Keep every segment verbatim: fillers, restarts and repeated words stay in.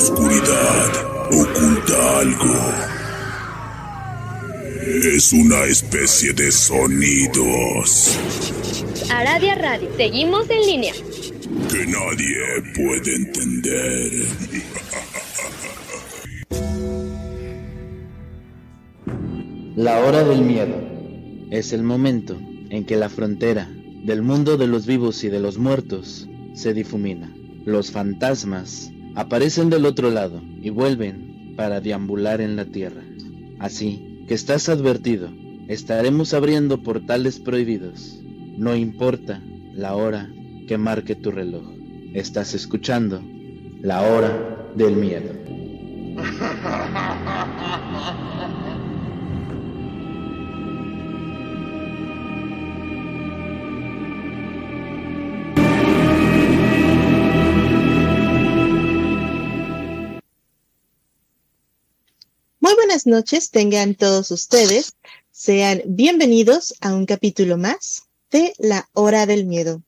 oscuridad oculta algo. Es una especie de sonidos. Aradia Radio, seguimos en línea. Que nadie puede entender. La hora del miedo. Es el momento en que la frontera del mundo de los vivos y de los muertos se difumina. Los fantasmas aparecen del otro lado y vuelven para deambular en la tierra. Así que estás advertido, estaremos abriendo portales prohibidos. No importa la hora que marque tu reloj. Estás escuchando La Hora del Miedo. Muy buenas noches, tengan todos ustedes. Sean bienvenidos a un capítulo más de La Hora del Miedo.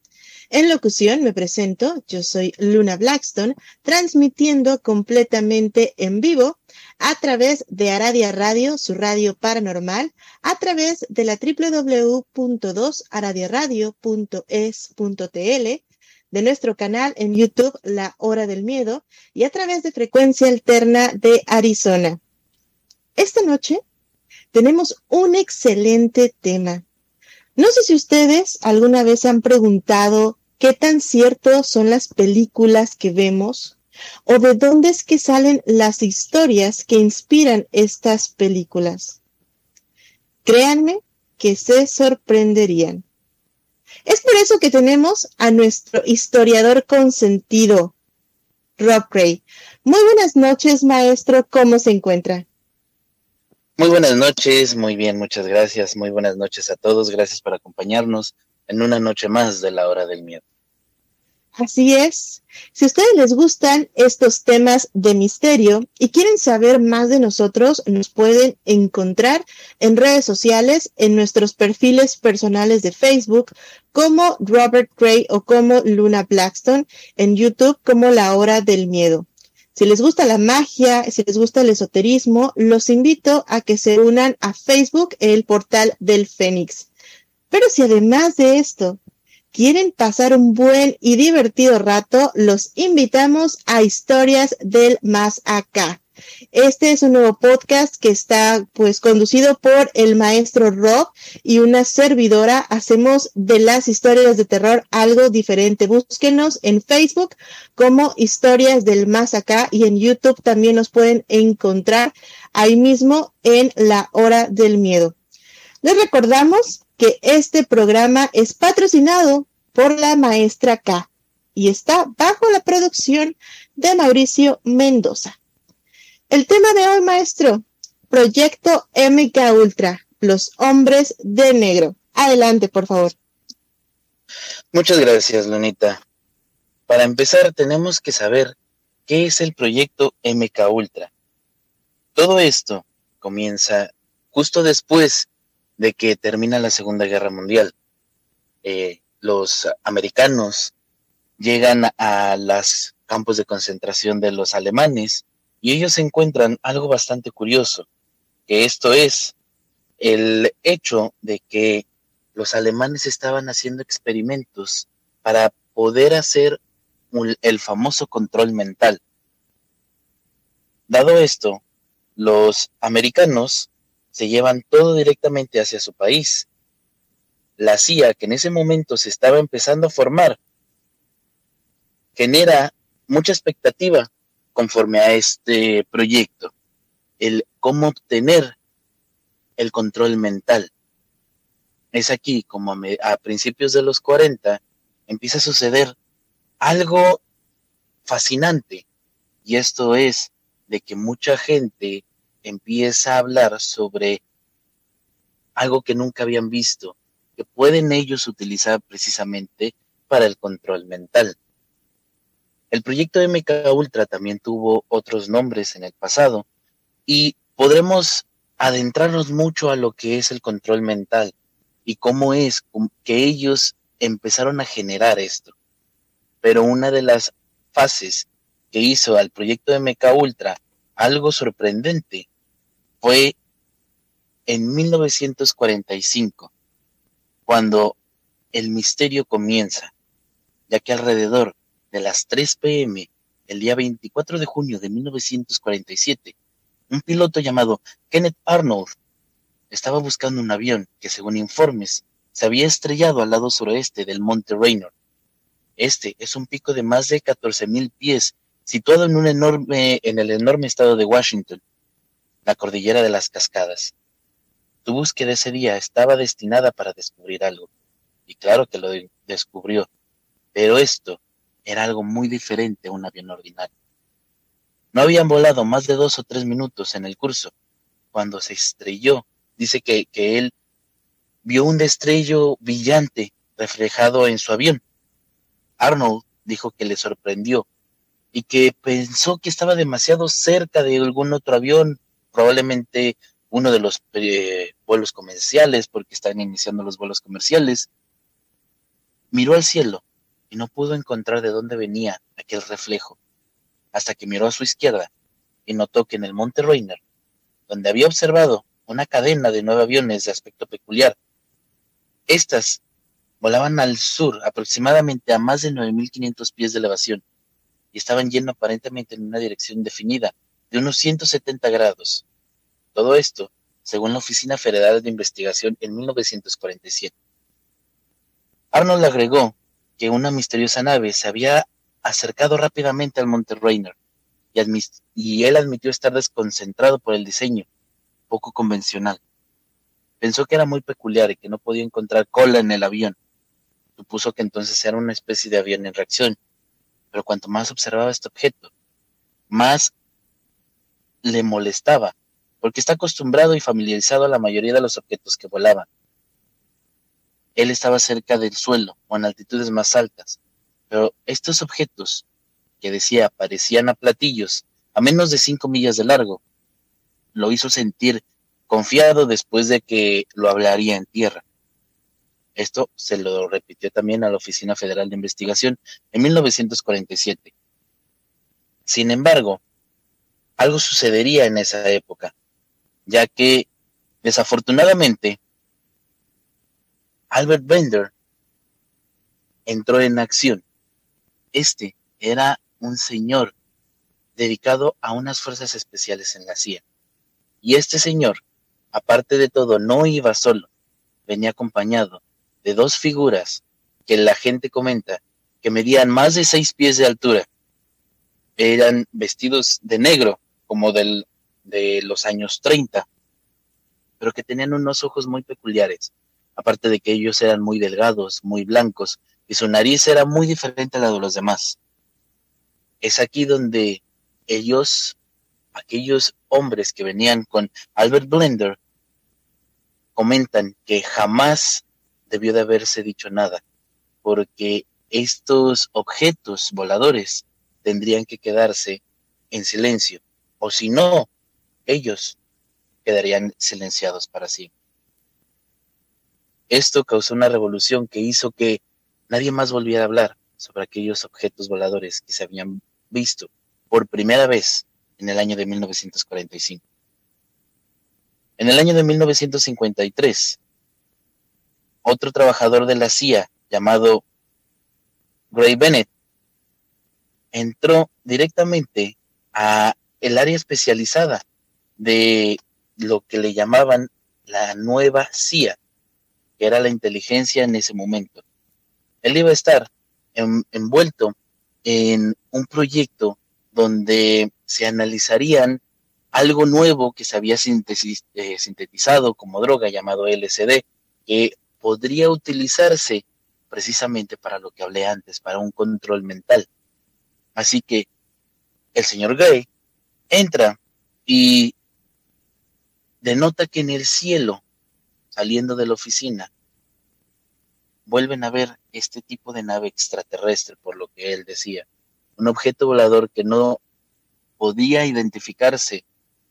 En locución me presento, yo soy Luna Blackstone, transmitiendo completamente en vivo a través de Aradia Radio, su radio paranormal, a través de la doble u doble u doble u punto dos aradia radio punto e s punto t l, de nuestro canal en YouTube La Hora del Miedo y a través de Frecuencia Alterna de Arizona. Esta noche tenemos un excelente tema. No sé si ustedes alguna vez se han preguntado qué tan ciertos son las películas que vemos o de dónde es que salen las historias que inspiran estas películas. Créanme que se sorprenderían. Es por eso que tenemos a nuestro historiador consentido, Rob Gray. Muy buenas noches, maestro. ¿Cómo se encuentra? Muy buenas noches, muy bien, muchas gracias. Muy buenas noches a todos, gracias por acompañarnos en una noche más de La Hora del Miedo. Así es. Si a ustedes les gustan estos temas de misterio y quieren saber más de nosotros, nos pueden encontrar en redes sociales, en nuestros perfiles personales de Facebook, como Robert Gray o como Luna Blackstone, en YouTube como La Hora del Miedo. Si les gusta la magia, si les gusta el esoterismo, los invito a que se unan a Facebook, El Portal Del Fénix. Pero si además de esto quieren pasar un buen y divertido rato, los invitamos a Historias del Más Acá. Este es un nuevo podcast que está pues conducido por el maestro Rob y una servidora. Hacemos de las historias de terror algo diferente. Búsquenos en Facebook como Historias del Más Acá y en YouTube también nos pueden encontrar ahí mismo en La Hora del Miedo. Les recordamos que este programa es patrocinado por la maestra K y está bajo la producción de Mauricio Mendoza. El tema de hoy, maestro, Proyecto M K Ultra, Los Hombres de Negro. Adelante, por favor. Muchas gracias, Lunita. Para empezar, tenemos que saber qué es el Proyecto M K Ultra. Todo esto comienza justo después de que termina la Segunda Guerra Mundial. Eh, los americanos llegan a los campos de concentración de los alemanes y ellos encuentran algo bastante curioso, que esto es el hecho de que los alemanes estaban haciendo experimentos para poder hacer un, el famoso control mental. Dado esto, los americanos se llevan todo directamente hacia su país. La C I A, que en ese momento se estaba empezando a formar, genera mucha expectativa conforme a este proyecto, el cómo obtener el control mental. Es aquí como a principios de los cuarenta empieza a suceder algo fascinante, y esto es de que mucha gente empieza a hablar sobre algo que nunca habían visto, que pueden ellos utilizar precisamente para el control mental. El proyecto M K Ultra también tuvo otros nombres en el pasado y podremos adentrarnos mucho a lo que es el control mental y cómo es que ellos empezaron a generar esto. Pero una de las fases que hizo al proyecto de M K Ultra algo sorprendente fue en mil novecientos cuarenta y cinco, cuando el misterio comienza, ya que alrededor de las tres p m el día veinticuatro de junio de mil novecientos cuarenta y siete, un piloto llamado Kenneth Arnold estaba buscando un avión que, según informes, se había estrellado al lado suroeste del Monte Rainier. Este es un pico de más de catorce mil pies, situado en, un enorme, en el enorme estado de Washington, la cordillera de las cascadas. Tu búsqueda ese día estaba destinada para descubrir algo, y claro que lo de- descubrió, pero esto era algo muy diferente a un avión ordinario. No habían volado más de dos o tres minutos en el curso, cuando se estrelló. Dice que, que él vio un destello brillante reflejado en su avión. Arnold dijo que le sorprendió y que pensó que estaba demasiado cerca de algún otro avión, probablemente uno de los eh, vuelos comerciales, porque están iniciando los vuelos comerciales. Miró al cielo y no pudo encontrar de dónde venía aquel reflejo, hasta que miró a su izquierda y notó que en el Monte Rainier, donde había observado una cadena de nueve aviones de aspecto peculiar, estas volaban al sur aproximadamente a más de nueve mil quinientos pies de elevación y estaban yendo aparentemente en una dirección definida de unos ciento setenta grados. Todo esto, según la Oficina Federal de Investigación en mil novecientos cuarenta y siete. Arnold agregó que una misteriosa nave se había acercado rápidamente al Monte Rainier y, admi- y él admitió estar desconcentrado por el diseño poco convencional. Pensó que era muy peculiar y que no podía encontrar cola en el avión. Supuso que entonces era una especie de avión en reacción, pero cuanto más observaba este objeto, más le molestaba, porque está acostumbrado y familiarizado a la mayoría de los objetos que volaban. Él estaba cerca del suelo o en altitudes más altas, pero estos objetos, que decía parecían a platillos a menos de cinco millas de largo, lo hizo sentir confiado después de que lo hablaría en tierra. Esto se lo repitió también a la Oficina Federal de Investigación en mil novecientos cuarenta y siete. Sin embargo, algo sucedería en esa época, ya que, desafortunadamente, Albert Bender entró en acción. Este era un señor dedicado a unas fuerzas especiales en la C I A. Y este señor, aparte de todo, no iba solo, venía acompañado de dos figuras que la gente comenta que medían más de seis pies de altura. Eran vestidos de negro, como del, de los años treinta, pero que tenían unos ojos muy peculiares, aparte de que ellos eran muy delgados, muy blancos, y su nariz era muy diferente a la de los demás. Es aquí donde ellos, aquellos hombres que venían con Albert Bender, comentan que jamás debió de haberse dicho nada, porque estos objetos voladores tendrían que quedarse en silencio, o si no, ellos quedarían silenciados para siempre. Esto causó una revolución que hizo que nadie más volviera a hablar sobre aquellos objetos voladores que se habían visto por primera vez en el año de mil novecientos cuarenta y cinco. En el año de mil novecientos cincuenta y tres, otro trabajador de la C I A llamado Ray Bennett entró directamente a el área especializada de lo que le llamaban la nueva C I A, que era la inteligencia en ese momento. Él iba a estar en, envuelto en un proyecto donde se analizarían algo nuevo que se había sintetiz- eh, sintetizado como droga llamado L S D, que podría utilizarse precisamente para lo que hablé antes, para un control mental. Así que el señor Gray entra y denota que en el cielo, saliendo de la oficina, vuelven a ver este tipo de nave extraterrestre, por lo que él decía, un objeto volador que no podía identificarse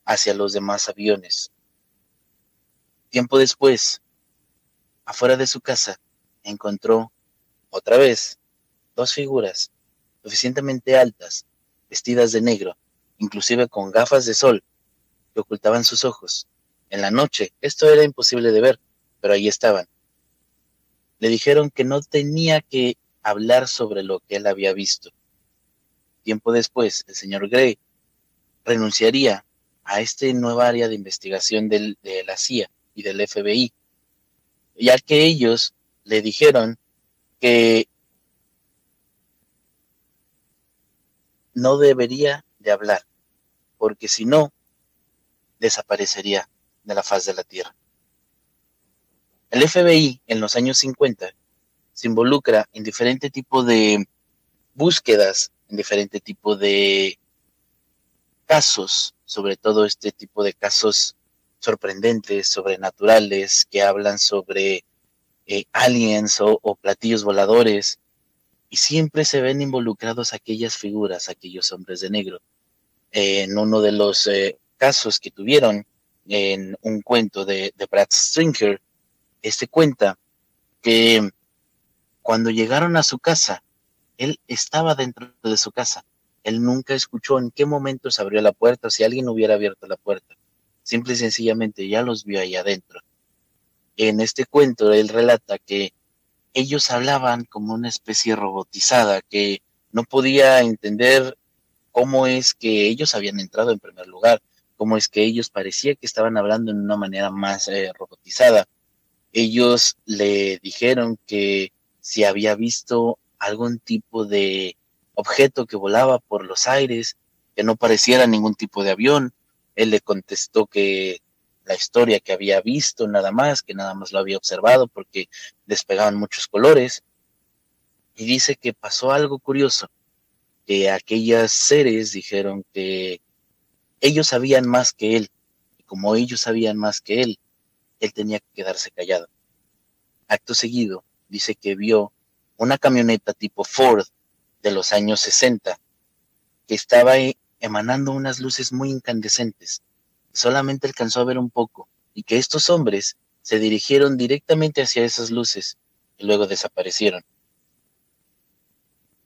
hacia los demás aviones. Tiempo después, afuera de su casa, encontró otra vez dos figuras suficientemente altas vestidas de negro, inclusive con gafas de sol, que ocultaban sus ojos. En la noche, esto era imposible de ver, pero ahí estaban. Le dijeron que no tenía que hablar sobre lo que él había visto. Tiempo después, el señor Gray renunciaría a esta nueva área de investigación del, de la C I A y del F B I, ya que ellos le dijeron que no debería de hablar, porque si no, desaparecería de la faz de la Tierra. El F B I en los años cincuenta se involucra en diferente tipo de búsquedas, en diferente tipo de casos, sobre todo este tipo de casos sorprendentes, sobrenaturales, que hablan sobre eh, aliens o, o platillos voladores, y siempre se ven involucrados aquellas figuras, aquellos hombres de negro. Eh, en uno de los eh, casos que tuvieron en un cuento de, de Brad Stringer, este cuenta que cuando llegaron a su casa, él estaba dentro de su casa. Él nunca escuchó en qué momento se abrió la puerta, si alguien hubiera abierto la puerta. Simple y sencillamente ya los vio ahí adentro. En este cuento él relata que ellos hablaban como una especie robotizada, que no podía entender cómo es que ellos habían entrado en primer lugar, cómo es que ellos parecía que estaban hablando en una manera más eh, robotizada. Ellos le dijeron que si había visto algún tipo de objeto que volaba por los aires, que no pareciera ningún tipo de avión. Él le contestó que la historia que había visto nada más, que nada más lo había observado porque despegaban muchos colores. Y dice que pasó algo curioso, que aquellos seres dijeron que ellos sabían más que él, y como ellos sabían más que él, él tenía que quedarse callado. Acto seguido, dice que vio una camioneta tipo Ford de los años sesenta, que estaba emanando unas luces muy incandescentes. Solamente alcanzó a ver un poco, y que estos hombres se dirigieron directamente hacia esas luces, y luego desaparecieron.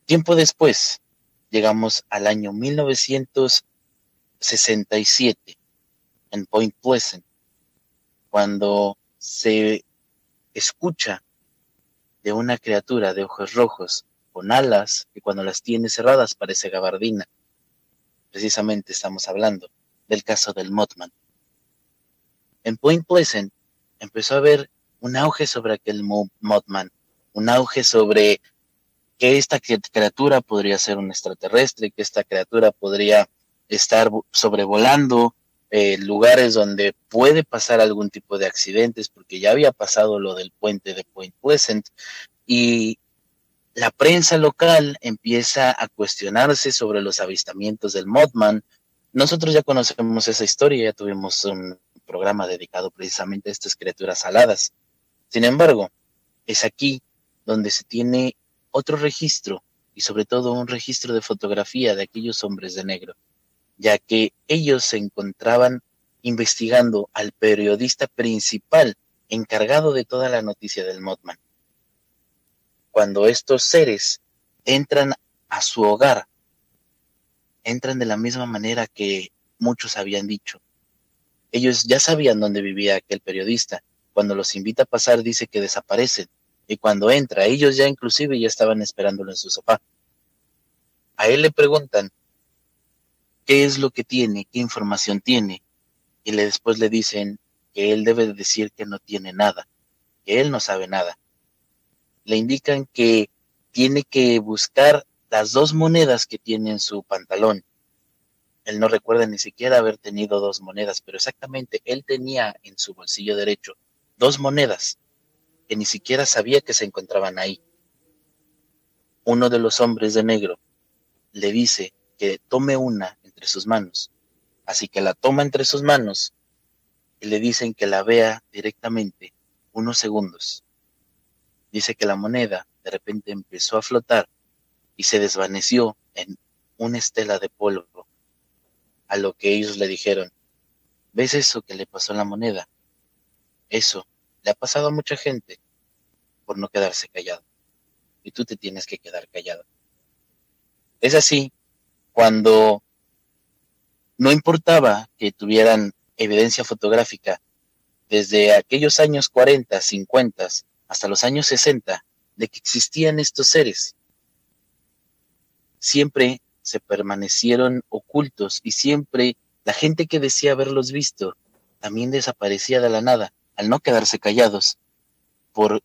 Tiempo después, llegamos al año mil novecientos sesenta y siete, en Point Pleasant, cuando se escucha de una criatura de ojos rojos, con alas, que cuando las tiene cerradas parece gabardina. Precisamente estamos hablando del caso del Mothman. En Point Pleasant empezó a haber un auge sobre aquel Mothman, un auge sobre que esta criatura podría ser un extraterrestre, que esta criatura podría estar sobrevolando eh, lugares donde puede pasar algún tipo de accidentes, porque ya había pasado lo del puente de Point Pleasant, y la prensa local empieza a cuestionarse sobre los avistamientos del Mothman. Nosotros ya conocemos esa historia, ya tuvimos un programa dedicado precisamente a estas criaturas aladas. Sin embargo, es aquí donde se tiene otro registro, y sobre todo un registro de fotografía de aquellos hombres de negro, ya que ellos se encontraban investigando al periodista principal encargado de toda la noticia del Mothman. Cuando estos seres entran a su hogar, entran de la misma manera que muchos habían dicho. Ellos ya sabían dónde vivía aquel periodista. Cuando los invita a pasar, dice que desaparecen. Y cuando entra, ellos ya inclusive ya estaban esperándolo en su sofá. A él le preguntan qué es lo que tiene, qué información tiene. Y le, después le dicen que él debe decir que no tiene nada, que él no sabe nada. Le indican que tiene que buscar las dos monedas que tiene en su pantalón. Él no recuerda ni siquiera haber tenido dos monedas, pero exactamente él tenía en su bolsillo derecho dos monedas que ni siquiera sabía que se encontraban ahí. Uno de los hombres de negro le dice que tome una entre sus manos. Así que la toma entre sus manos y le dicen que la vea directamente unos segundos. Dice que la moneda de repente empezó a flotar y se desvaneció en una estela de polvo. A lo que ellos le dijeron, ¿ves eso que le pasó a la moneda? Eso le ha pasado a mucha gente por no quedarse callado. Y tú te tienes que quedar callado. Es así cuando no importaba que tuvieran evidencia fotográfica desde aquellos años cuarenta, cincuenta hasta los años sesenta de que existían estos seres. Siempre se permanecieron ocultos y siempre la gente que decía haberlos visto también desaparecía de la nada al no quedarse callados por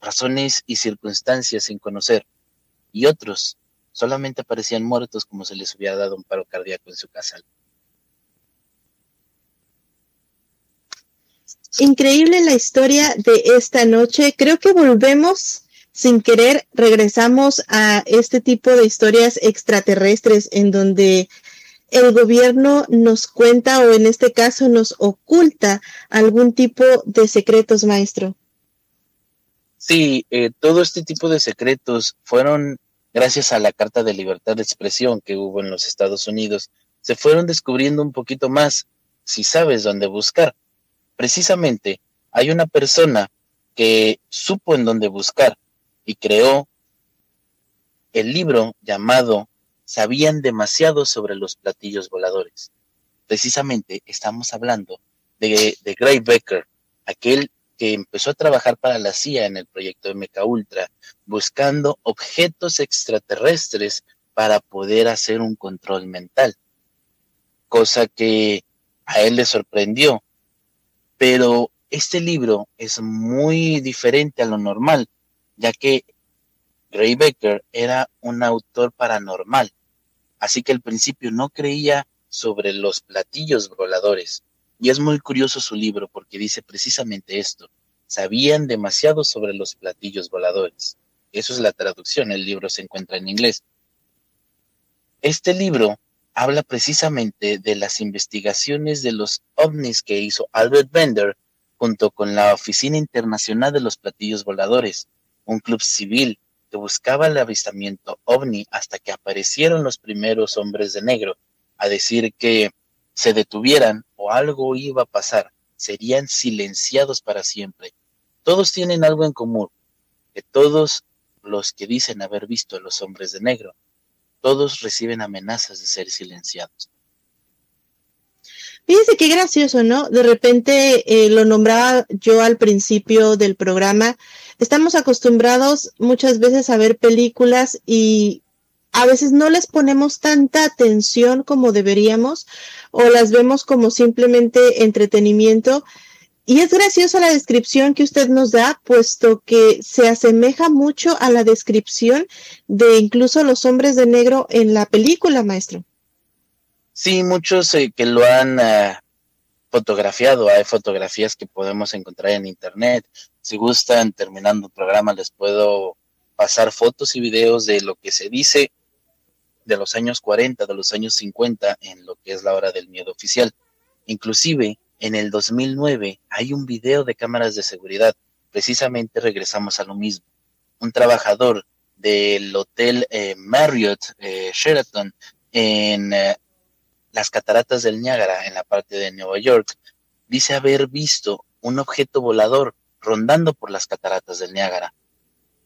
razones y circunstancias sin conocer, y otros solamente aparecían muertos como se les hubiera dado un paro cardíaco en su casa. Increíble la historia de esta noche. Creo que volvemos sin querer, regresamos a este tipo de historias extraterrestres en donde el gobierno nos cuenta, o en este caso nos oculta, algún tipo de secretos, maestro. Sí, eh, todo este tipo de secretos fueron gracias a la Carta de Libertad de Expresión que hubo en los Estados Unidos. Se fueron descubriendo un poquito más, si sabes dónde buscar. Precisamente, hay una persona que supo en dónde buscar y creó el libro llamado Sabían Demasiado sobre los Platillos Voladores. Precisamente estamos hablando de, de Gray Barker, aquel que empezó a trabajar para la C I A en el proyecto M K Ultra, buscando objetos extraterrestres para poder hacer un control mental, cosa que a él le sorprendió. Pero este libro es muy diferente a lo normal, ya que Gray Barker era un autor paranormal, así que al principio no creía sobre los platillos voladores. Y es muy curioso su libro porque dice precisamente esto: sabían demasiado sobre los platillos voladores. Eso es la traducción, el libro se encuentra en inglés. Este libro habla precisamente de las investigaciones de los ovnis que hizo Albert Bender junto con la Oficina Internacional de los Platillos Voladores, un club civil que buscaba el avistamiento ovni hasta que aparecieron los primeros hombres de negro a decir que se detuvieran o algo iba a pasar, serían silenciados para siempre. Todos tienen algo en común, que todos los que dicen haber visto a los hombres de negro, todos reciben amenazas de ser silenciados. Fíjense qué gracioso, ¿no? De repente eh, lo nombraba yo al principio del programa. Estamos acostumbrados muchas veces a ver películas y a veces no les ponemos tanta atención como deberíamos, o las vemos como simplemente entretenimiento. Y es graciosa la descripción que usted nos da, puesto que se asemeja mucho a la descripción de incluso los hombres de negro en la película, maestro. Sí, muchos eh, que lo han uh, fotografiado. Hay fotografías que podemos encontrar en internet. Si gustan, terminando el programa, les puedo pasar fotos y videos de lo que se dice de los años cuarenta, de los años cincuenta, en lo que es La Hora del Miedo oficial. Inclusive, en el dos mil nueve hay un video de cámaras de seguridad. Precisamente regresamos a lo mismo. Un trabajador del hotel eh, Marriott eh, Sheraton en eh, las cataratas del Niágara, en la parte de Nueva York, dice haber visto un objeto volador rondando por las cataratas del Niágara.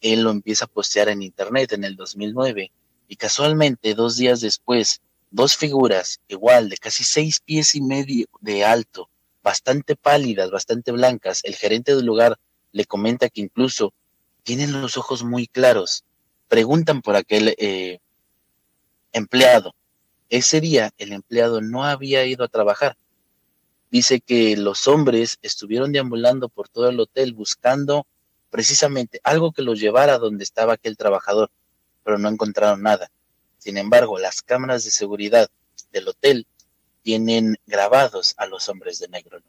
Él lo empieza a postear en internet en el dos mil nueve y casualmente dos días después, dos figuras igual de casi seis pies y medio de alto, bastante pálidas, bastante blancas. El gerente del lugar le comenta que incluso tienen los ojos muy claros. Preguntan por aquel eh, empleado. Ese día el empleado no había ido a trabajar. Dice que los hombres estuvieron deambulando por todo el hotel buscando precisamente algo que los llevara a donde estaba aquel trabajador, pero no encontraron nada. Sin embargo, las cámaras de seguridad del hotel tienen grabados a los hombres de negro.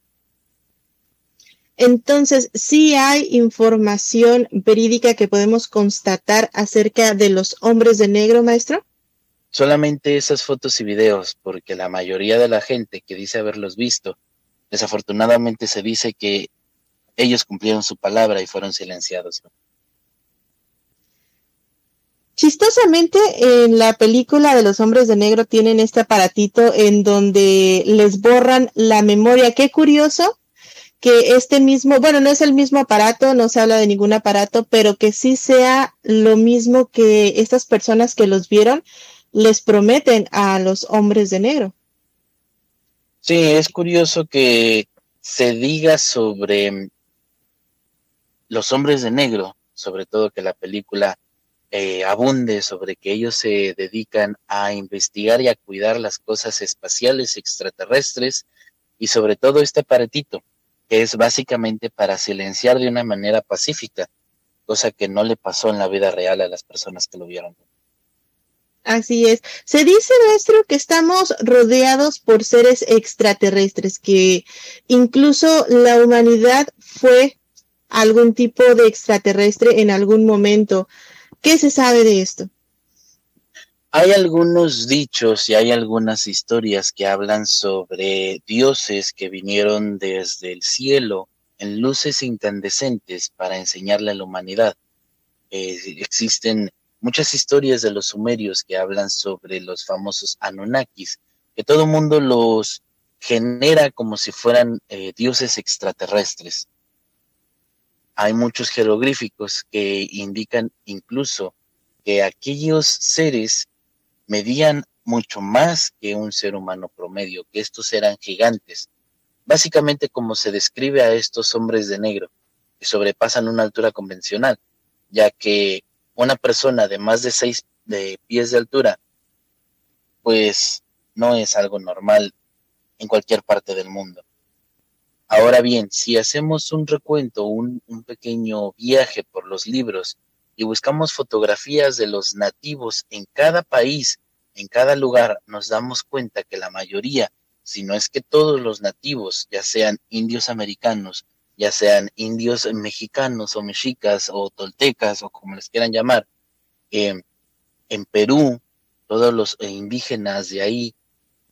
Entonces, sí hay información verídica que podemos constatar acerca de los hombres de negro, maestro. Solamente esas fotos y videos, porque la mayoría de la gente que dice haberlos visto, desafortunadamente se dice que ellos cumplieron su palabra y fueron silenciados. Chistosamente, en la película de los hombres de negro tienen este aparatito en donde les borran la memoria. Qué curioso que este mismo, bueno, no es el mismo aparato, no se habla de ningún aparato, pero que sí sea lo mismo que estas personas que los vieron les prometen a los hombres de negro. Sí, es curioso que se diga sobre los hombres de negro, sobre todo que la película eh, abunde sobre que ellos se dedican a investigar y a cuidar las cosas espaciales extraterrestres, y sobre todo este aparatito, que es básicamente para silenciar de una manera pacífica, cosa que no le pasó en la vida real a las personas que lo vieron. Así es. Se dice, maestro, que estamos rodeados por seres extraterrestres, que incluso la humanidad fue algún tipo de extraterrestre en algún momento. ¿Qué se sabe de esto? Hay algunos dichos y hay algunas historias que hablan sobre dioses que vinieron desde el cielo en luces incandescentes para enseñarle a la humanidad. Eh, existen muchas historias de los sumerios que hablan sobre los famosos Anunnakis, que todo el mundo los genera como si fueran eh, dioses extraterrestres. Hay muchos jeroglíficos que indican incluso que aquellos seres medían mucho más que un ser humano promedio, que estos eran gigantes. Básicamente como se describe a estos hombres de negro, que sobrepasan una altura convencional, ya que una persona de más de seis de pies de altura, pues no es algo normal en cualquier parte del mundo. Ahora bien, si hacemos un recuento, un, un pequeño viaje por los libros y buscamos fotografías de los nativos en cada país, en cada lugar, nos damos cuenta que la mayoría, si no es que todos los nativos, ya sean indios americanos, ya sean indios mexicanos o mexicas o toltecas o como les quieran llamar, eh, en Perú, todos los indígenas de ahí,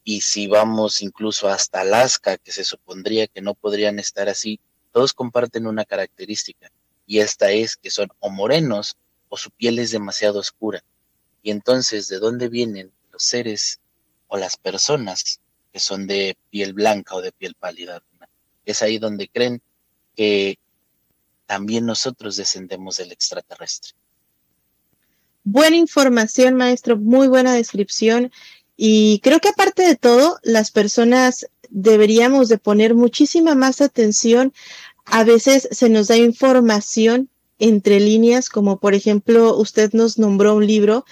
y si vamos incluso hasta Alaska, que se supondría que no podrían estar así, todos comparten una característica, y esta es que son o morenos o su piel es demasiado oscura. Y entonces, ¿de dónde vienen los seres o las personas que son de piel blanca o de piel pálida? Es ahí donde creen que también nosotros descendemos del extraterrestre. Buena información, maestro, muy buena descripción, y creo que aparte de todo, las personas deberíamos de poner muchísima más atención. A veces se nos da información entre líneas, como por ejemplo, usted nos nombró un libro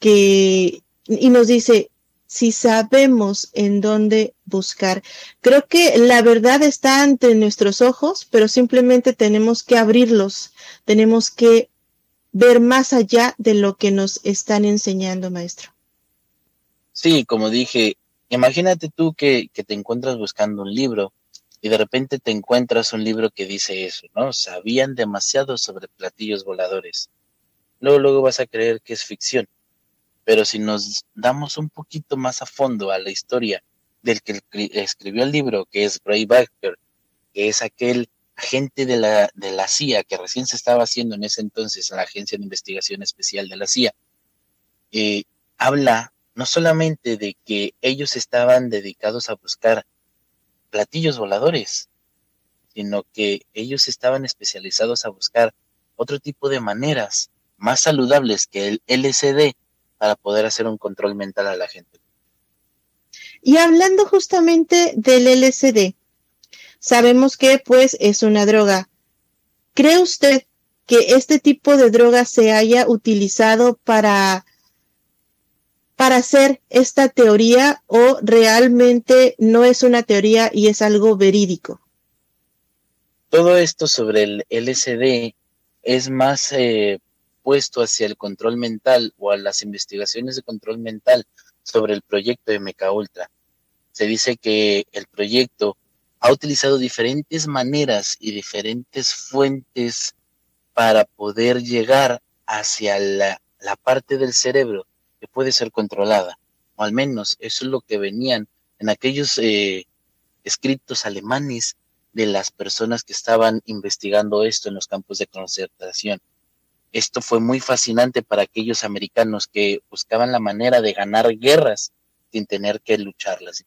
que y nos dice, si sabemos en dónde buscar. Creo que la verdad está ante nuestros ojos, pero simplemente tenemos que abrirlos, tenemos que ver más allá de lo que nos están enseñando, maestro. Sí, como dije, imagínate tú que, que te encuentras buscando un libro y de repente te encuentras un libro que dice eso, ¿no? Sabían demasiado sobre platillos voladores. Luego, luego vas a creer que es ficción. Pero si nos damos un poquito más a fondo a la historia del que escribió el libro, que es Gray Barker, que es aquel agente de la, de la C I A, que recién se estaba haciendo en ese entonces la Agencia de Investigación Especial de la C I A, eh, habla no solamente de que ellos estaban dedicados a buscar platillos voladores, sino que ellos estaban especializados a buscar otro tipo de maneras más saludables que el L S D, para poder hacer un control mental a la gente. Y hablando justamente del L S D, sabemos que pues es una droga. ¿Cree usted que este tipo de droga se haya utilizado para, para hacer esta teoría, o realmente no es una teoría y es algo verídico? Todo esto sobre el L S D es más eh, puesto hacia el control mental o a las investigaciones de control mental sobre el proyecto M K Ultra. Se dice que el proyecto ha utilizado diferentes maneras y diferentes fuentes para poder llegar hacia la, la parte del cerebro que puede ser controlada, o al menos eso es lo que venían en aquellos eh, escritos alemanes de las personas que estaban investigando esto en los campos de concentración. Esto fue muy fascinante para aquellos americanos que buscaban la manera de ganar guerras sin tener que lucharlas.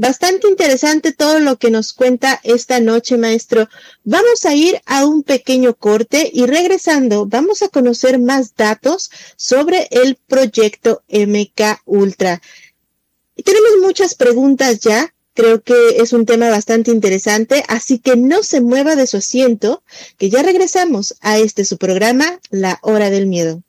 Bastante interesante todo lo que nos cuenta esta noche, maestro. Vamos a ir a un pequeño corte y regresando vamos a conocer más datos sobre el proyecto M K Ultra. Tenemos muchas preguntas ya. Creo que es un tema bastante interesante, así que no se mueva de su asiento, que ya regresamos a este su programa, La Hora del Miedo.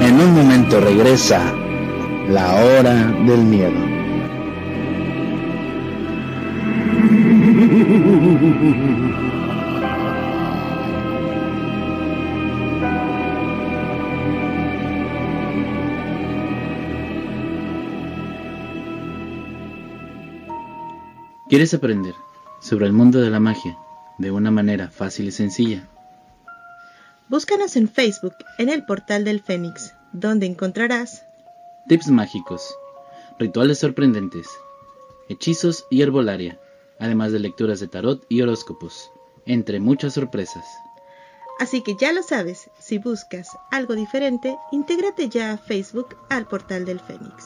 En un momento regresa La Hora del Miedo. ¿Quieres aprender sobre el mundo de la magia de una manera fácil y sencilla? Búscanos en Facebook en El Portal del Fénix, donde encontrarás tips mágicos, rituales sorprendentes, hechizos y herbolaria, además de lecturas de tarot y horóscopos, entre muchas sorpresas. Así que ya lo sabes, si buscas algo diferente, intégrate ya a Facebook al Portal del Fénix.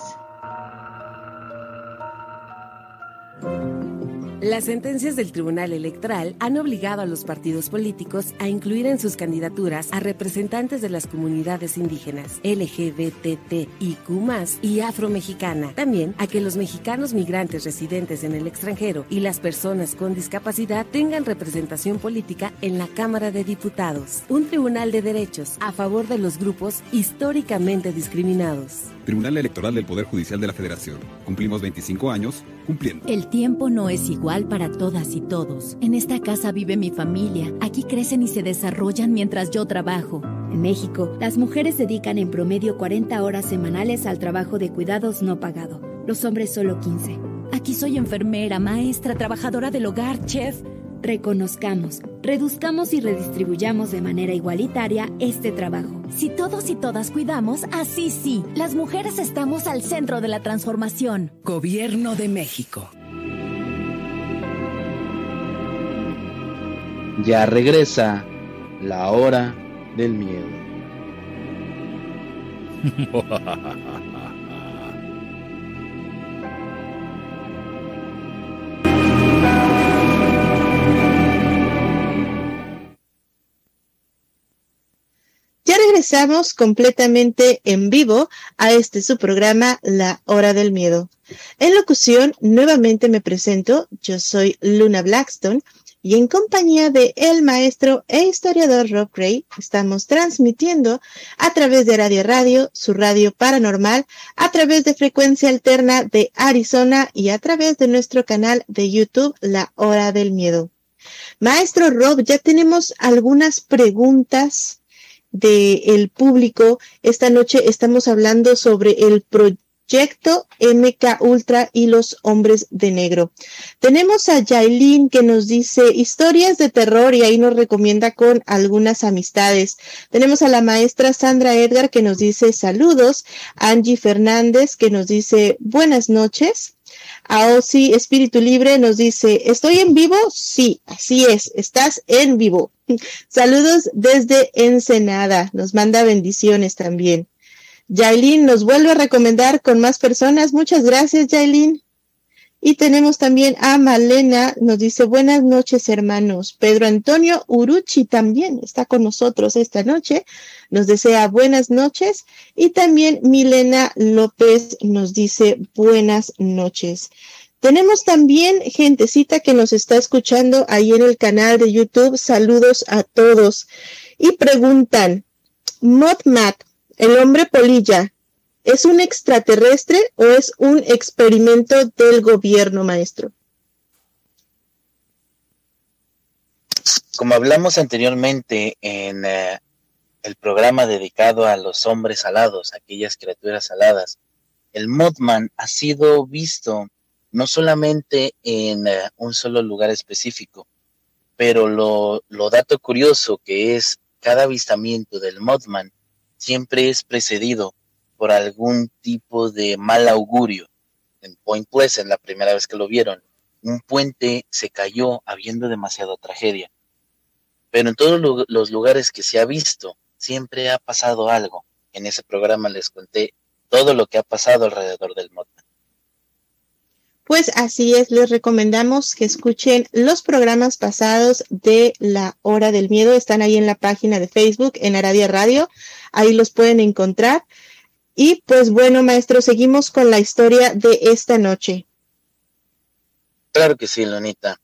Las sentencias del Tribunal Electoral han obligado a los partidos políticos a incluir en sus candidaturas a representantes de las comunidades indígenas, L G B T I Q más y afromexicana. También a que los mexicanos migrantes residentes en el extranjero y las personas con discapacidad tengan representación política en la Cámara de Diputados. Un tribunal de derechos a favor de los grupos históricamente discriminados. Tribunal Electoral del Poder Judicial de la Federación. Cumplimos veinticinco años cumpliendo. El tiempo no es igual. Igual para todas y todos. En esta casa vive mi familia. Aquí crecen y se desarrollan mientras yo trabajo. En México, las mujeres dedican en promedio cuarenta horas semanales al trabajo de cuidados no pagado. Los hombres solo quince. Aquí soy enfermera, maestra, trabajadora del hogar, chef. Reconozcamos, reduzcamos y redistribuyamos de manera igualitaria este trabajo. Si todos y todas cuidamos, así sí. Las mujeres estamos al centro de la transformación. Gobierno de México. Ya regresa La Hora del Miedo. Ya regresamos completamente en vivo a este su programa La Hora del Miedo. En locución, nuevamente me presento, yo soy Luna Blackstone. Y en compañía de el maestro e historiador Rob Gray, estamos transmitiendo a través de Aradia Radio, su radio paranormal, a través de Frecuencia Alterna de Arizona y a través de nuestro canal de YouTube, La Hora del Miedo. Maestro Rob, ya tenemos algunas preguntas del público. Esta noche estamos hablando sobre el proyecto. Proyecto M K Ultra y los hombres de negro. Tenemos a Yailin que nos dice historias de terror y ahí nos recomienda con algunas amistades. Tenemos a la maestra Sandra Edgar que nos dice saludos. Angie Fernández que nos dice buenas noches. A Osi Espíritu Libre nos dice ¿estoy en vivo? Sí, así es, estás en vivo. Saludos desde Ensenada. Nos manda bendiciones también. Yailin nos vuelve a recomendar con más personas. Muchas gracias, Yailin. Y tenemos también a Malena, nos dice, buenas noches, hermanos. Pedro Antonio Uruchi también está con nosotros esta noche. Nos desea buenas noches. Y también Milena López nos dice, buenas noches. Tenemos también gentecita que nos está escuchando ahí en el canal de YouTube. Saludos a todos. Y preguntan, Mothman, ¿el hombre polilla es un extraterrestre o es un experimento del gobierno, maestro? Como hablamos anteriormente en eh, el programa dedicado a los hombres alados, aquellas criaturas aladas, el Mothman ha sido visto no solamente en eh, un solo lugar específico, pero lo, lo dato curioso que es cada avistamiento del Mothman siempre es precedido por algún tipo de mal augurio. En Point Pleasant, la primera vez que lo vieron, un puente se cayó habiendo demasiada tragedia. Pero en todos los lugares que se ha visto, siempre ha pasado algo. En ese programa les conté todo lo que ha pasado alrededor del Mothman. Pues así es, les recomendamos que escuchen los programas pasados de La Hora del Miedo. Están ahí en la página de Facebook, en Aradia Radio. Ahí los pueden encontrar. Y pues bueno, maestro, seguimos con la historia de esta noche. Claro que sí, Lonita.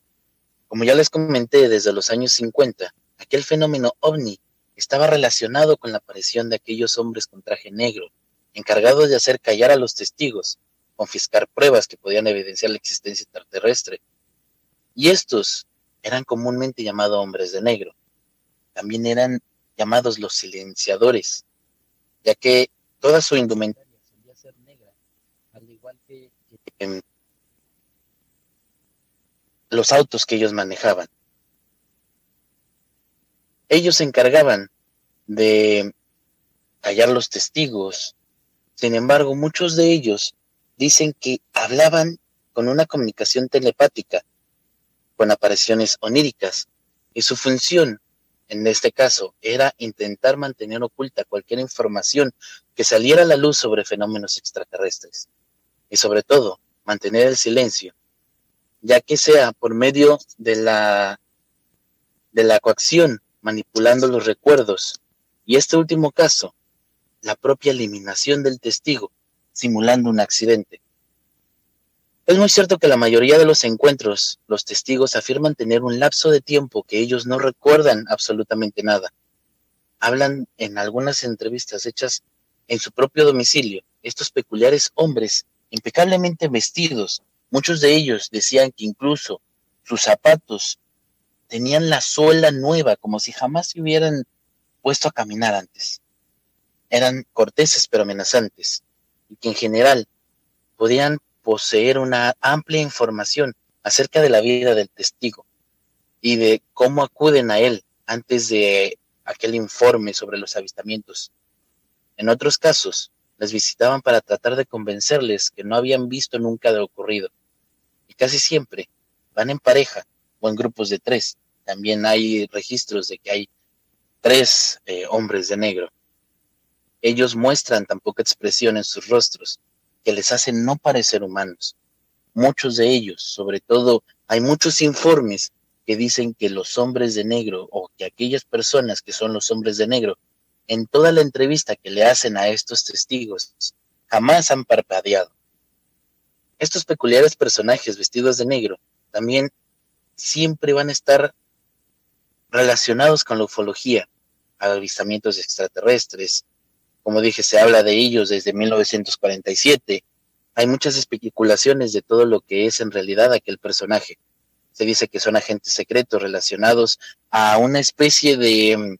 Como ya les comenté, desde los años cincuenta, aquel fenómeno ovni estaba relacionado con la aparición de aquellos hombres con traje negro, encargados de hacer callar a los testigos, confiscar pruebas que podían evidenciar la existencia extraterrestre. Y estos eran comúnmente llamados hombres de negro. También eran llamados los silenciadores, ya que toda su indumentaria solía ser negra, al igual que eh, los autos que ellos manejaban. Ellos se encargaban de callar los testigos. Sin embargo, muchos de ellos dicen que hablaban con una comunicación telepática, con apariciones oníricas, y su función, en este caso, era intentar mantener oculta cualquier información que saliera a la luz sobre fenómenos extraterrestres, y sobre todo, mantener el silencio, ya que sea por medio de la, de la coacción, manipulando los recuerdos, y este último caso, la propia eliminación del testigo, simulando un accidente. Es muy cierto que la mayoría de los encuentros, los testigos afirman tener un lapso de tiempo que ellos no recuerdan absolutamente nada. Hablan en algunas entrevistas hechas en su propio domicilio, estos peculiares hombres, impecablemente vestidos, muchos de ellos decían que incluso sus zapatos tenían la suela nueva, como si jamás se hubieran puesto a caminar antes. Eran corteses pero amenazantes, y que en general podían poseer una amplia información acerca de la vida del testigo y de cómo acuden a él antes de aquel informe sobre los avistamientos. En otros casos, les visitaban para tratar de convencerles que no habían visto nunca de lo ocurrido. Y casi siempre van en pareja o en grupos de tres. También hay registros de que hay tres eh, hombres de negro. Ellos muestran tan poca expresión en sus rostros que les hacen no parecer humanos. Muchos de ellos, sobre todo, hay muchos informes que dicen que los hombres de negro o que aquellas personas que son los hombres de negro, en toda la entrevista que le hacen a estos testigos, jamás han parpadeado. Estos peculiares personajes vestidos de negro también siempre van a estar relacionados con la ufología, avistamientos extraterrestres. Como dije, se habla de ellos desde mil novecientos cuarenta y siete. Hay muchas especulaciones de todo lo que es en realidad aquel personaje. Se dice que son agentes secretos relacionados a una especie de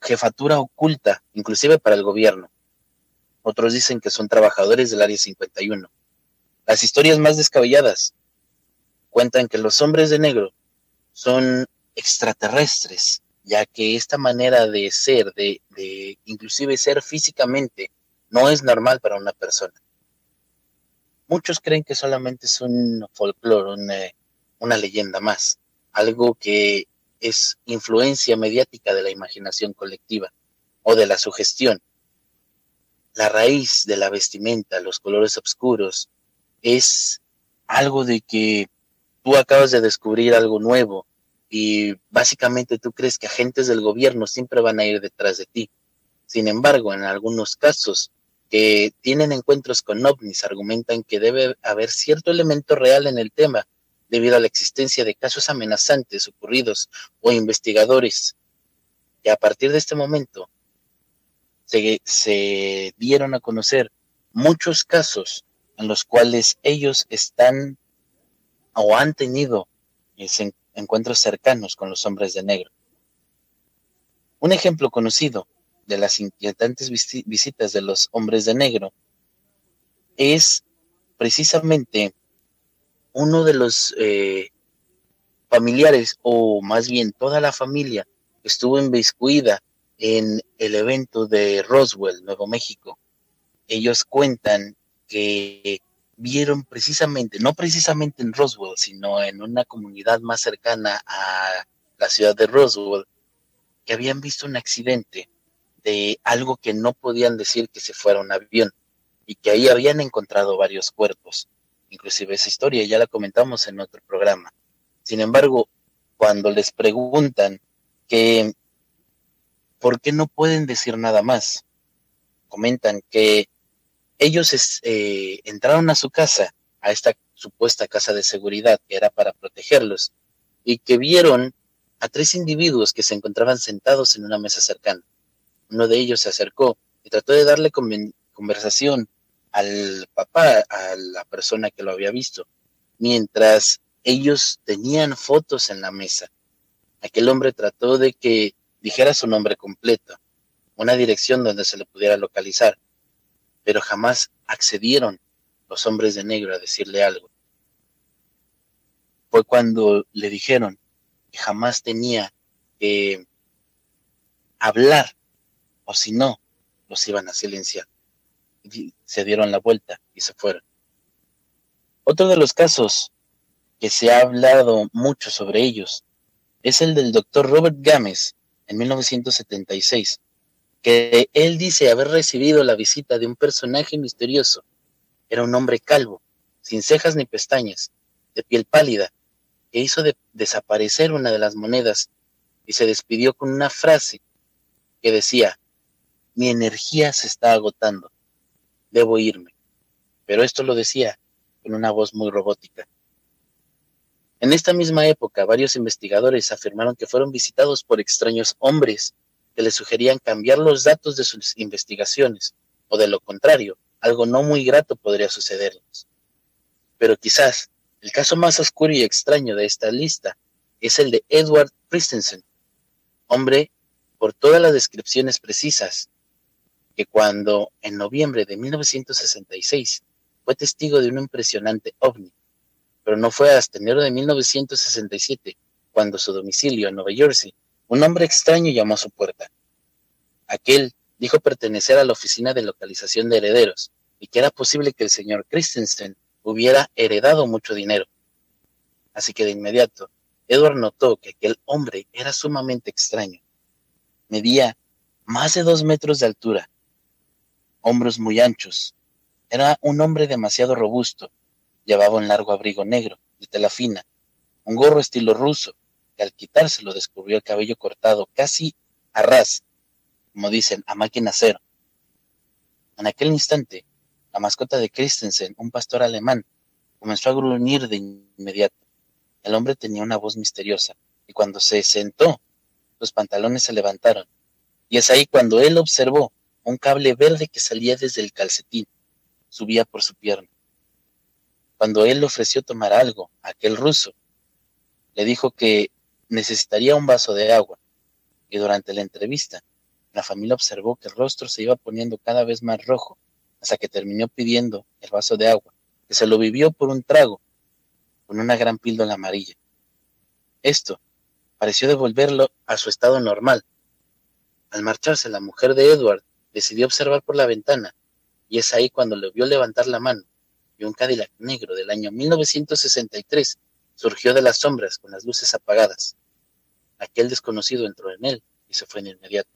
jefatura oculta, inclusive para el gobierno. Otros dicen que son trabajadores del área cincuenta y uno. Las historias más descabelladas cuentan que los hombres de negro son extraterrestres, ya que esta manera de ser, de, de inclusive ser físicamente, no es normal para una persona. Muchos creen que solamente es un folclore, una, una leyenda más, algo que es influencia mediática de la imaginación colectiva o de la sugestión. La raíz de la vestimenta, los colores oscuros, es algo de que tú acabas de descubrir algo nuevo, y básicamente tú crees que agentes del gobierno siempre van a ir detrás de ti. Sin embargo, en algunos casos que tienen encuentros con ovnis, argumentan que debe haber cierto elemento real en el tema debido a la existencia de casos amenazantes ocurridos o investigadores. Y a partir de este momento se, se dieron a conocer muchos casos en los cuales ellos están o han tenido ese encuentro. Encuentros cercanos con los hombres de negro. Un ejemplo conocido de las inquietantes visitas de los hombres de negro es precisamente uno de los eh, familiares, o más bien toda la familia, que estuvo inmiscuida en el evento de Roswell, Nuevo México. Ellos cuentan que vieron precisamente, no precisamente en Roswell, sino en una comunidad más cercana a la ciudad de Roswell, que habían visto un accidente de algo que no podían decir que se fuera un avión, y que ahí habían encontrado varios cuerpos. Inclusive esa historia ya la comentamos en otro programa. Sin embargo, cuando les preguntan que por qué no pueden decir nada más, comentan que ellos es, eh, entraron a su casa, a esta supuesta casa de seguridad que era para protegerlos, y que vieron a tres individuos que se encontraban sentados en una mesa cercana. Uno de ellos se acercó y trató de darle conversación al papá, a la persona que lo había visto, mientras ellos tenían fotos en la mesa. Aquel hombre trató de que dijera su nombre completo, una dirección donde se le pudiera localizar, pero jamás accedieron los hombres de negro a decirle algo. Fue cuando le dijeron que jamás tenía que hablar, o si no, los iban a silenciar. Y se dieron la vuelta y se fueron. Otro de los casos que se ha hablado mucho sobre ellos es el del doctor Robert Gámez en mil novecientos setenta y seis, que él dice haber recibido la visita de un personaje misterioso. Era un hombre calvo, sin cejas ni pestañas, de piel pálida, que hizo de desaparecer una de las monedas y se despidió con una frase que decía: mi energía se está agotando, debo irme. Pero esto lo decía con una voz muy robótica. En esta misma época, varios investigadores afirmaron que fueron visitados por extraños hombres que les sugerían cambiar los datos de sus investigaciones, o de lo contrario, algo no muy grato podría sucederles. Pero quizás el caso más oscuro y extraño de esta lista es el de Edward Christensen, hombre por todas las descripciones precisas, que cuando en noviembre de mil novecientos sesenta y seis fue testigo de un impresionante ovni, pero no fue hasta enero de mil novecientos sesenta y siete cuando su domicilio en Nueva Jersey, un hombre extraño llamó a su puerta. Aquel dijo pertenecer a la oficina de localización de herederos y que era posible que el señor Christensen hubiera heredado mucho dinero. Así que de inmediato, Edward notó que aquel hombre era sumamente extraño. Medía más de dos metros de altura, hombros muy anchos. Era un hombre demasiado robusto. Llevaba un largo abrigo negro, de tela fina, un gorro estilo ruso, que al quitárselo descubrió el cabello cortado casi a ras, como dicen, a máquina cero. En aquel instante, la mascota de Christensen, un pastor alemán, comenzó a gruñir de inmediato. El hombre tenía una voz misteriosa, y cuando se sentó, los pantalones se levantaron, y es ahí cuando él observó un cable verde que salía desde el calcetín, subía por su pierna. Cuando él le ofreció tomar algo a aquel ruso, le dijo que necesitaría un vaso de agua, y durante la entrevista, la familia observó que el rostro se iba poniendo cada vez más rojo, hasta que terminó pidiendo el vaso de agua, que se lo bebió por un trago, con una gran píldora amarilla. Esto pareció devolverlo a su estado normal. Al marcharse, la mujer de Edward decidió observar por la ventana, y es ahí cuando le vio levantar la mano, y un Cadillac negro del año mil novecientos sesenta y tres surgió de las sombras con las luces apagadas. Aquel desconocido entró en él y se fue de inmediato.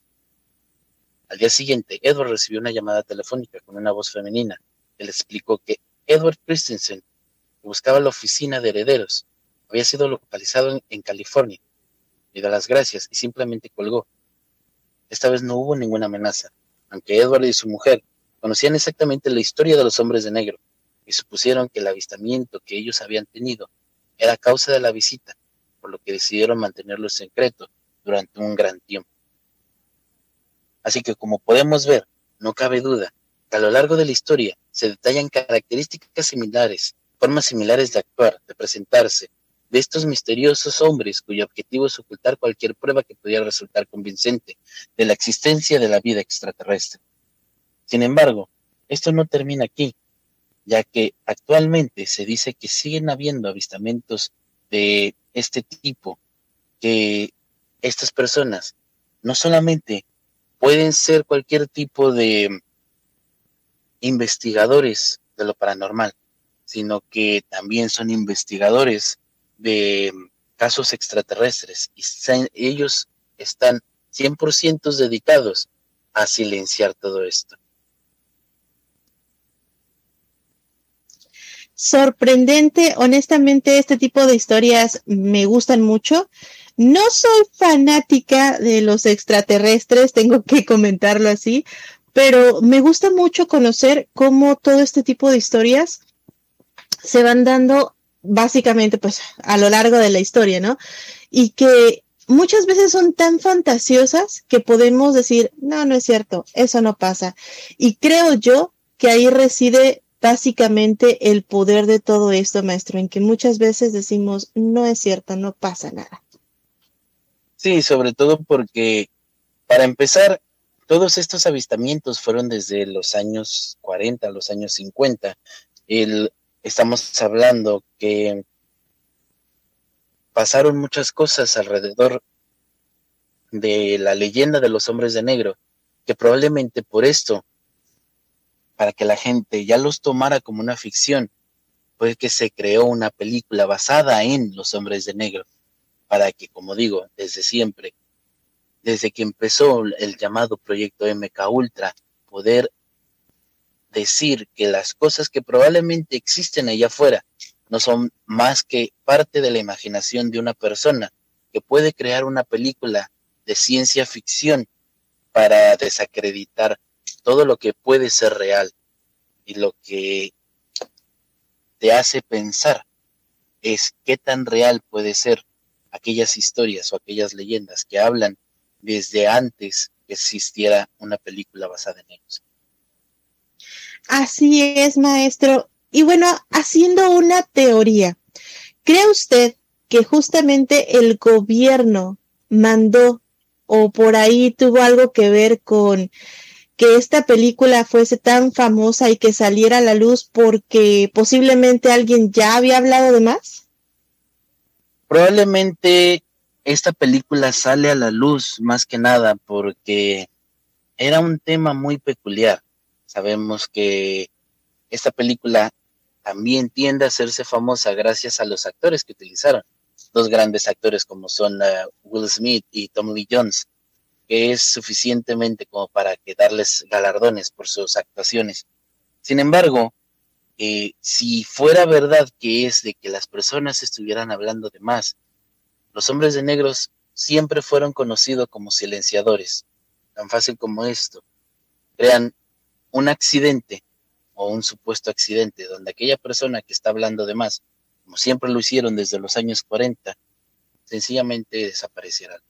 Al día siguiente, Edward recibió una llamada telefónica con una voz femenina que le explicó que Edward Christensen, que buscaba la oficina de herederos, había sido localizado en, en California. Le dio las gracias y simplemente colgó. Esta vez no hubo ninguna amenaza, aunque Edward y su mujer conocían exactamente la historia de los hombres de negro y supusieron que el avistamiento que ellos habían tenido era causa de la visita, por lo que decidieron mantenerlo en secreto durante un gran tiempo. Así que, como podemos ver, no cabe duda que a lo largo de la historia se detallan características similares, formas similares de actuar, de presentarse, de estos misteriosos hombres cuyo objetivo es ocultar cualquier prueba que pudiera resultar convincente de la existencia de la vida extraterrestre. Sin embargo, esto no termina aquí, ya que actualmente se dice que siguen habiendo avistamientos de este tipo, que estas personas no solamente pueden ser cualquier tipo de investigadores de lo paranormal, sino que también son investigadores de casos extraterrestres, y ellos están cien por ciento dedicados a silenciar todo esto. Sorprendente, honestamente este tipo de historias me gustan mucho. No soy fanática de los extraterrestres, tengo que comentarlo así, pero me gusta mucho conocer cómo todo este tipo de historias se van dando básicamente pues a lo largo de la historia, ¿no? Y que muchas veces son tan fantasiosas que podemos decir, no, no es cierto, eso no pasa. Y creo yo que ahí reside básicamente el poder de todo esto, maestro, en que muchas veces decimos, no es cierto, no pasa nada. Sí, sobre todo porque, para empezar, todos estos avistamientos fueron desde los años cuarenta, los años cincuenta. El, estamos hablando que pasaron muchas cosas alrededor de la leyenda de los hombres de negro, que probablemente por esto, para que la gente ya los tomara como una ficción, pues que se creó una película basada en los hombres de negro, para que, como digo, desde siempre, desde que empezó el llamado proyecto M K Ultra, poder decir que las cosas que probablemente existen allá afuera no son más que parte de la imaginación de una persona que puede crear una película de ciencia ficción para desacreditar todo lo que puede ser real y lo que te hace pensar es qué tan real puede ser aquellas historias o aquellas leyendas que hablan desde antes que existiera una película basada en ellos. Así es, maestro. Y bueno, haciendo una teoría, ¿cree usted que justamente el gobierno mandó o por ahí tuvo algo que ver con que esta película fuese tan famosa y que saliera a la luz porque posiblemente alguien ya había hablado de más? Probablemente esta película sale a la luz más que nada porque era un tema muy peculiar. Sabemos que esta película también tiende a hacerse famosa gracias a los actores que utilizaron. Dos grandes actores como son uh, Will Smith y Tommy Lee Jones, que es suficientemente como para que darles galardones por sus actuaciones. Sin embargo, eh, si fuera verdad que es de que las personas estuvieran hablando de más, los hombres de negros siempre fueron conocidos como silenciadores. Tan fácil como esto. Crean un accidente o un supuesto accidente donde aquella persona que está hablando de más, como siempre lo hicieron desde los años cuarenta, sencillamente desaparecerán.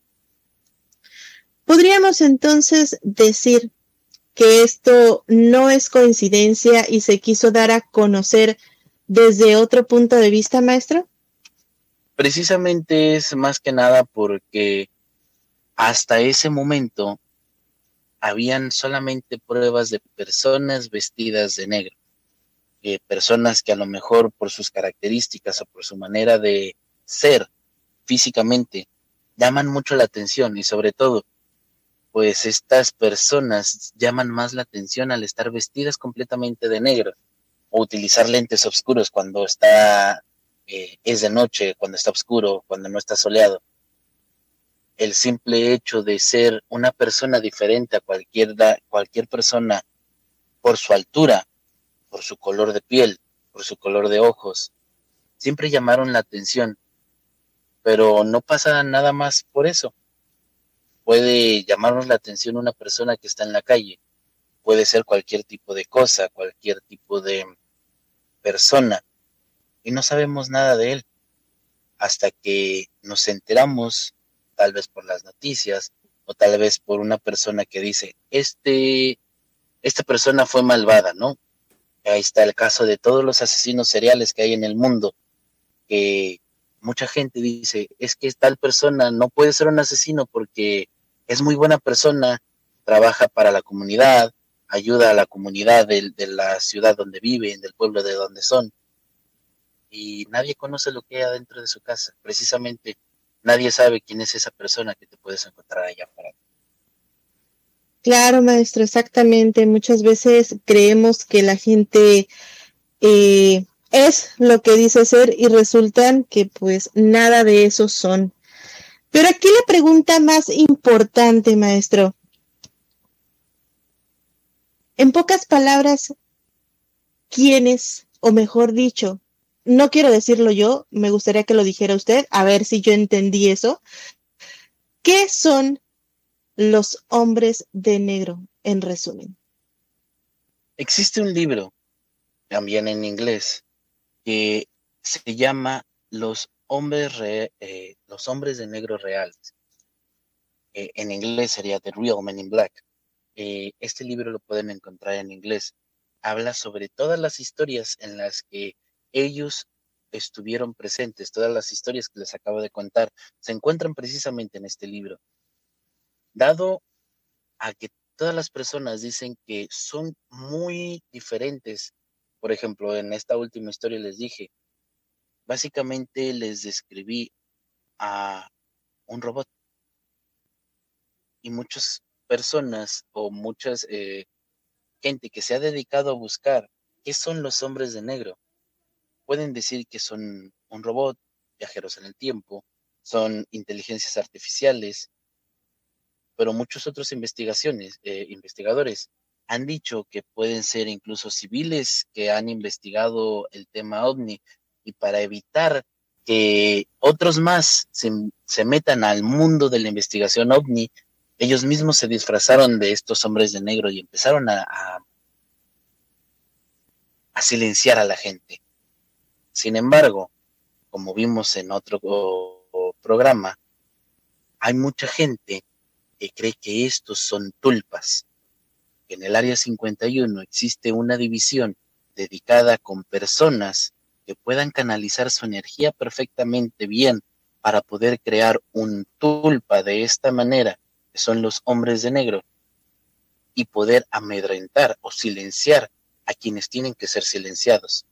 ¿Podríamos entonces decir que esto no es coincidencia y se quiso dar a conocer desde otro punto de vista, maestro? Precisamente es más que nada porque hasta ese momento habían solamente pruebas de personas vestidas de negro, eh, personas que a lo mejor por sus características o por su manera de ser físicamente llaman mucho la atención y sobre todo pues estas personas llaman más la atención al estar vestidas completamente de negro o utilizar lentes oscuros cuando está eh, es de noche, cuando está oscuro, cuando no está soleado. El simple hecho de ser una persona diferente a cualquier, cualquier persona por su altura, por su color de piel, por su color de ojos, siempre llamaron la atención, pero no pasa nada más por eso. Puede llamarnos la atención una persona que está en la calle. Puede ser cualquier tipo de cosa, cualquier tipo de persona. Y no sabemos nada de él. Hasta que nos enteramos, tal vez por las noticias, o tal vez por una persona que dice, este, esta persona fue malvada, ¿no? Ahí está el caso de todos los asesinos seriales que hay en el mundo, que mucha gente dice, es que tal persona no puede ser un asesino porque es muy buena persona, trabaja para la comunidad, ayuda a la comunidad de, de la ciudad donde viven, del pueblo de donde son, y nadie conoce lo que hay adentro de su casa. Precisamente nadie sabe quién es esa persona que te puedes encontrar allá afuera. Claro, maestro, exactamente. Muchas veces creemos que la gente eh, es lo que dice ser y resultan que pues nada de eso son. Pero aquí la pregunta más importante, maestro. En pocas palabras, ¿quiénes, o mejor dicho, no quiero decirlo yo, me gustaría que lo dijera usted, a ver si yo entendí eso? ¿Qué son los hombres de negro, en resumen? Existe un libro, también en inglés, que se llama Los Hombres, re, eh, los hombres de Negro Reales. Eh, en inglés sería The Real Men in Black. Eh, este libro lo pueden encontrar en inglés. Habla sobre todas las historias en las que ellos estuvieron presentes, todas las historias que les acabo de contar, se encuentran precisamente en este libro. Dado a que todas las personas dicen que son muy diferentes, por ejemplo, en esta última historia les dije, básicamente les describí a un robot y muchas personas o muchas eh, gente que se ha dedicado a buscar qué son los hombres de negro. Pueden decir que son un robot, viajeros en el tiempo, son inteligencias artificiales, pero muchos otros investigaciones, eh, investigadores han dicho que pueden ser incluso civiles que han investigado el tema ovni, y para evitar que otros más se, se metan al mundo de la investigación ovni, ellos mismos se disfrazaron de estos hombres de negro y empezaron a, a, a silenciar a la gente. Sin embargo, como vimos en otro o, o programa, hay mucha gente que cree que estos son tulpas. En el área cincuenta y uno existe una división dedicada con personas que puedan canalizar su energía perfectamente bien para poder crear un tulpa de esta manera, que son los hombres de negro, y poder amedrentar o silenciar a quienes tienen que ser silenciados.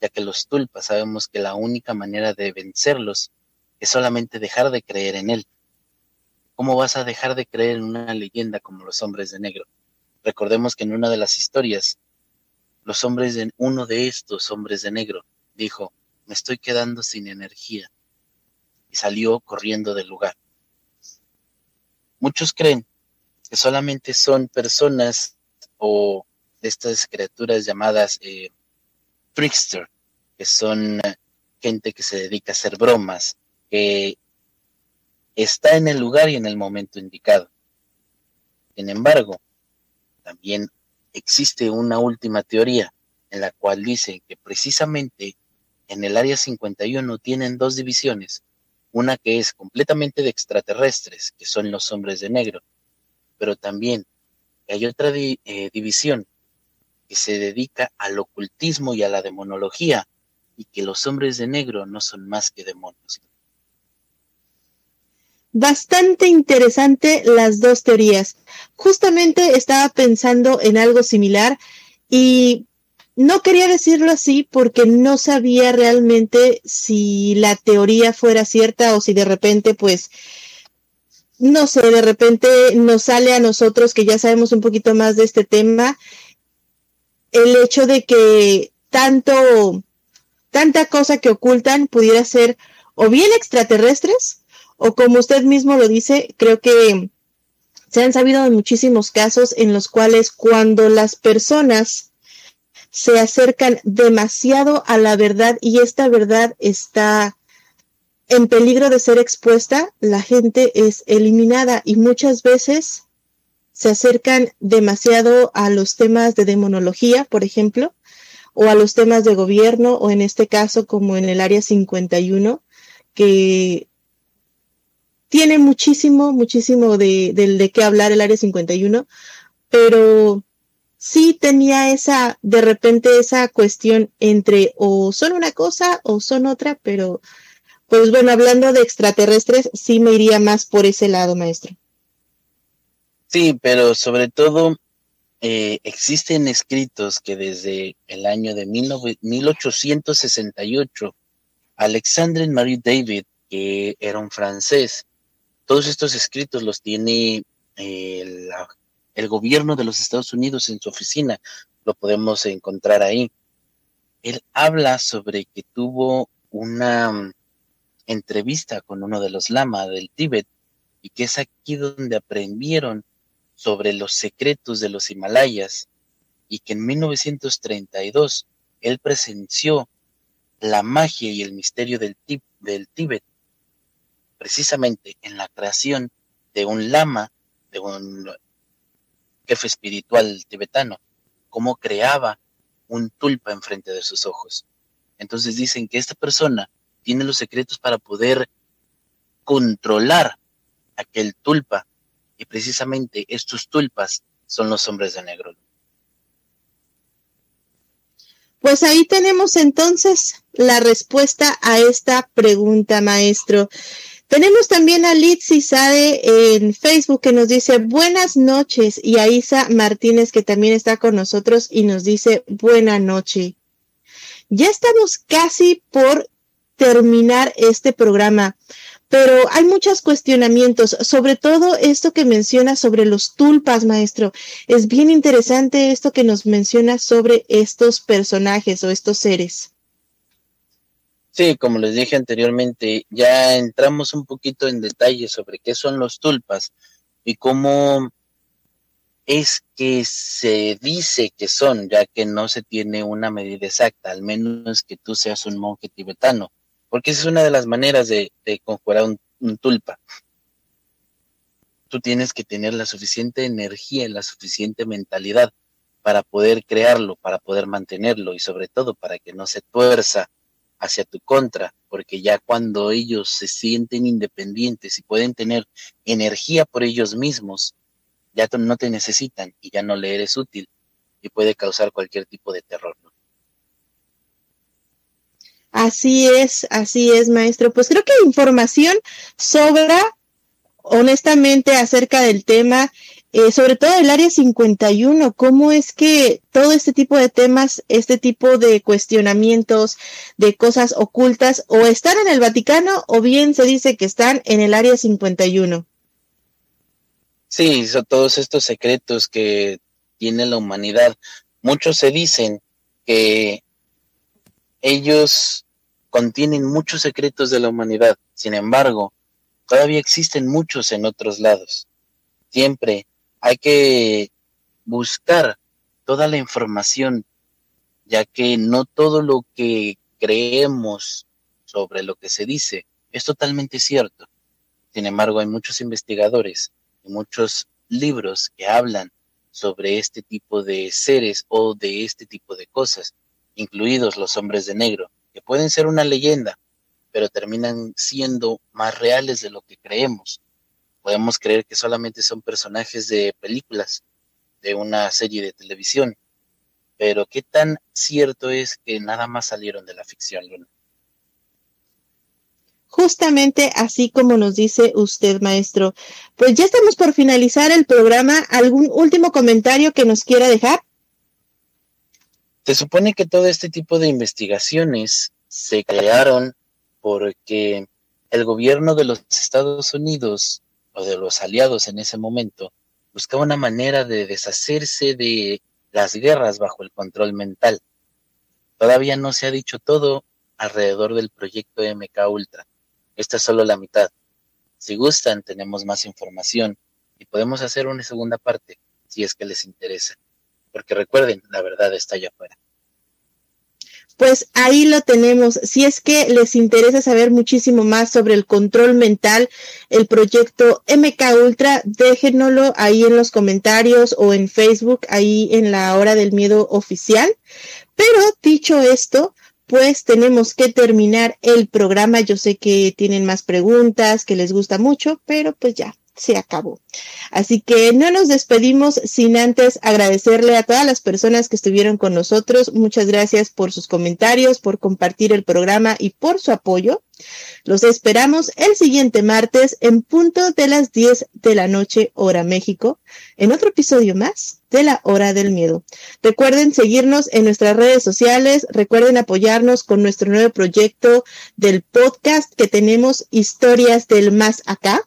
Ya que los tulpas sabemos que la única manera de vencerlos es solamente dejar de creer en él. ¿Cómo vas a dejar de creer en una leyenda como los hombres de negro? Recordemos que en una de las historias, los hombres de, uno de estos hombres de negro dijo, me estoy quedando sin energía, y salió corriendo del lugar. Muchos creen que solamente son personas o de estas criaturas llamadas eh, trickster, que son gente que se dedica a hacer bromas, que está en el lugar y en el momento indicado. Sin embargo, también existe una última teoría en la cual dicen que precisamente en el área cincuenta y uno tienen dos divisiones, una que es completamente de extraterrestres, que son los hombres de negro, pero también hay otra di- eh, división que se dedica al ocultismo y a la demonología, y que los hombres de negro no son más que demonios. Bastante interesante las dos teorías. Justamente estaba pensando en algo similar y no quería decirlo así porque no sabía realmente si la teoría fuera cierta o si de repente pues... no sé, de repente nos sale a nosotros que ya sabemos un poquito más de este tema... el hecho de que tanto, tanta cosa que ocultan pudiera ser o bien extraterrestres, o como usted mismo lo dice, creo que se han sabido de muchísimos casos en los cuales cuando las personas se acercan demasiado a la verdad y esta verdad está en peligro de ser expuesta, la gente es eliminada y muchas veces... se acercan demasiado a los temas de demonología, por ejemplo, o a los temas de gobierno, o en este caso como en el área cincuenta y uno, que tiene muchísimo, muchísimo de, de, de qué hablar el área cincuenta y uno, pero sí tenía esa, de repente esa cuestión entre o son una cosa o son otra, pero pues bueno, hablando de extraterrestres, sí me iría más por ese lado, maestro. Sí, pero sobre todo eh, existen escritos que desde el año de mil ochocientos sesenta y ocho, Alexandre Marie David, que era un francés, todos estos escritos los tiene eh, la, el gobierno de los Estados Unidos en su oficina, lo podemos encontrar ahí. Él habla sobre que tuvo una entrevista con uno de los lama del Tíbet, y que es aquí donde aprendieron sobre los secretos de los Himalayas, y que en mil novecientos treinta y dos él presenció la magia y el misterio del, del Tíbet, precisamente en la creación de un lama, de un jefe espiritual tibetano, cómo creaba un tulpa enfrente de sus ojos. Entonces dicen que esta persona tiene los secretos para poder controlar aquel tulpa, y precisamente estos tulpas son los hombres de negro. Pues ahí tenemos entonces la respuesta a esta pregunta, maestro. Tenemos también a Litsy Sade en Facebook que nos dice buenas noches, y a Isa Martínez que también está con nosotros y nos dice buena noche. Ya estamos casi por terminar este programa, pero hay muchos cuestionamientos, sobre todo esto que menciona sobre los tulpas, maestro. Es bien interesante esto que nos menciona sobre estos personajes o estos seres. Sí, como les dije anteriormente, ya entramos un poquito en detalle sobre qué son los tulpas y cómo es que se dice que son, ya que no se tiene una medida exacta, al menos que tú seas un monje tibetano, porque esa es una de las maneras de, de conjurar un, un tulpa. Tú tienes que tener la suficiente energía y la suficiente mentalidad para poder crearlo, para poder mantenerlo y sobre todo para que no se tuerza hacia tu contra, porque ya cuando ellos se sienten independientes y pueden tener energía por ellos mismos, ya no te necesitan y ya no le eres útil, y puede causar cualquier tipo de terror, ¿no? Así es, así es, maestro. Pues creo que información sobra, honestamente, acerca del tema, eh, sobre todo del área cincuenta y uno, cómo es que todo este tipo de temas, este tipo de cuestionamientos, de cosas ocultas, o están en el Vaticano, o bien se dice que están en el área cincuenta y uno. Sí, son todos estos secretos que tiene la humanidad. Muchos se dicen que ellos contienen muchos secretos de la humanidad, sin embargo, todavía existen muchos en otros lados. Siempre hay que buscar toda la información, ya que no todo lo que creemos sobre lo que se dice es totalmente cierto. Sin embargo, hay muchos investigadores y muchos libros que hablan sobre este tipo de seres o de este tipo de cosas, incluidos los hombres de negro, que pueden ser una leyenda, pero terminan siendo más reales de lo que creemos. Podemos creer que solamente son personajes de películas, de una serie de televisión, pero ¿qué tan cierto es que nada más salieron de la ficción, Luna? Justamente así como nos dice usted, maestro. Pues ya estamos por finalizar el programa. ¿Algún último comentario que nos quiera dejar? Se supone que todo este tipo de investigaciones se crearon porque el gobierno de los Estados Unidos o de los aliados en ese momento buscaba una manera de deshacerse de las guerras bajo el control mental. Todavía no se ha dicho todo alrededor del proyecto M K Ultra. Esta es solo la mitad. Si gustan, tenemos más información y podemos hacer una segunda parte si es que les interesa. Porque recuerden, la verdad está allá afuera. Pues ahí lo tenemos. Si es que les interesa saber muchísimo más sobre el control mental, el proyecto M K Ultra, déjenoslo ahí en los comentarios o en Facebook, ahí en la Hora del Miedo oficial. Pero dicho esto, pues tenemos que terminar el programa. Yo sé que tienen más preguntas, que les gusta mucho, pero pues ya se acabó. Así que no nos despedimos sin antes agradecerle a todas las personas que estuvieron con nosotros. Muchas gracias por sus comentarios, por compartir el programa y por su apoyo. Los esperamos el siguiente martes en punto de las diez de la noche, hora México, en otro episodio más de La Hora del Miedo. Recuerden seguirnos en nuestras redes sociales, recuerden apoyarnos con nuestro nuevo proyecto del podcast que tenemos, Historias del Más Acá.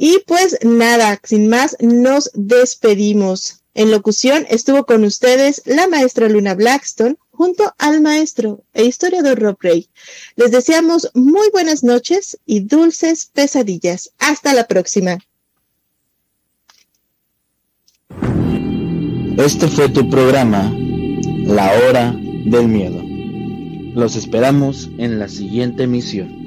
Y pues nada, sin más, nos despedimos. En locución estuvo con ustedes la maestra Luna Blackstone, junto al maestro e historiador Rob Gray. Les deseamos muy buenas noches y dulces pesadillas. Hasta la próxima. Este fue tu programa, La Hora del Miedo. Los esperamos en la siguiente emisión.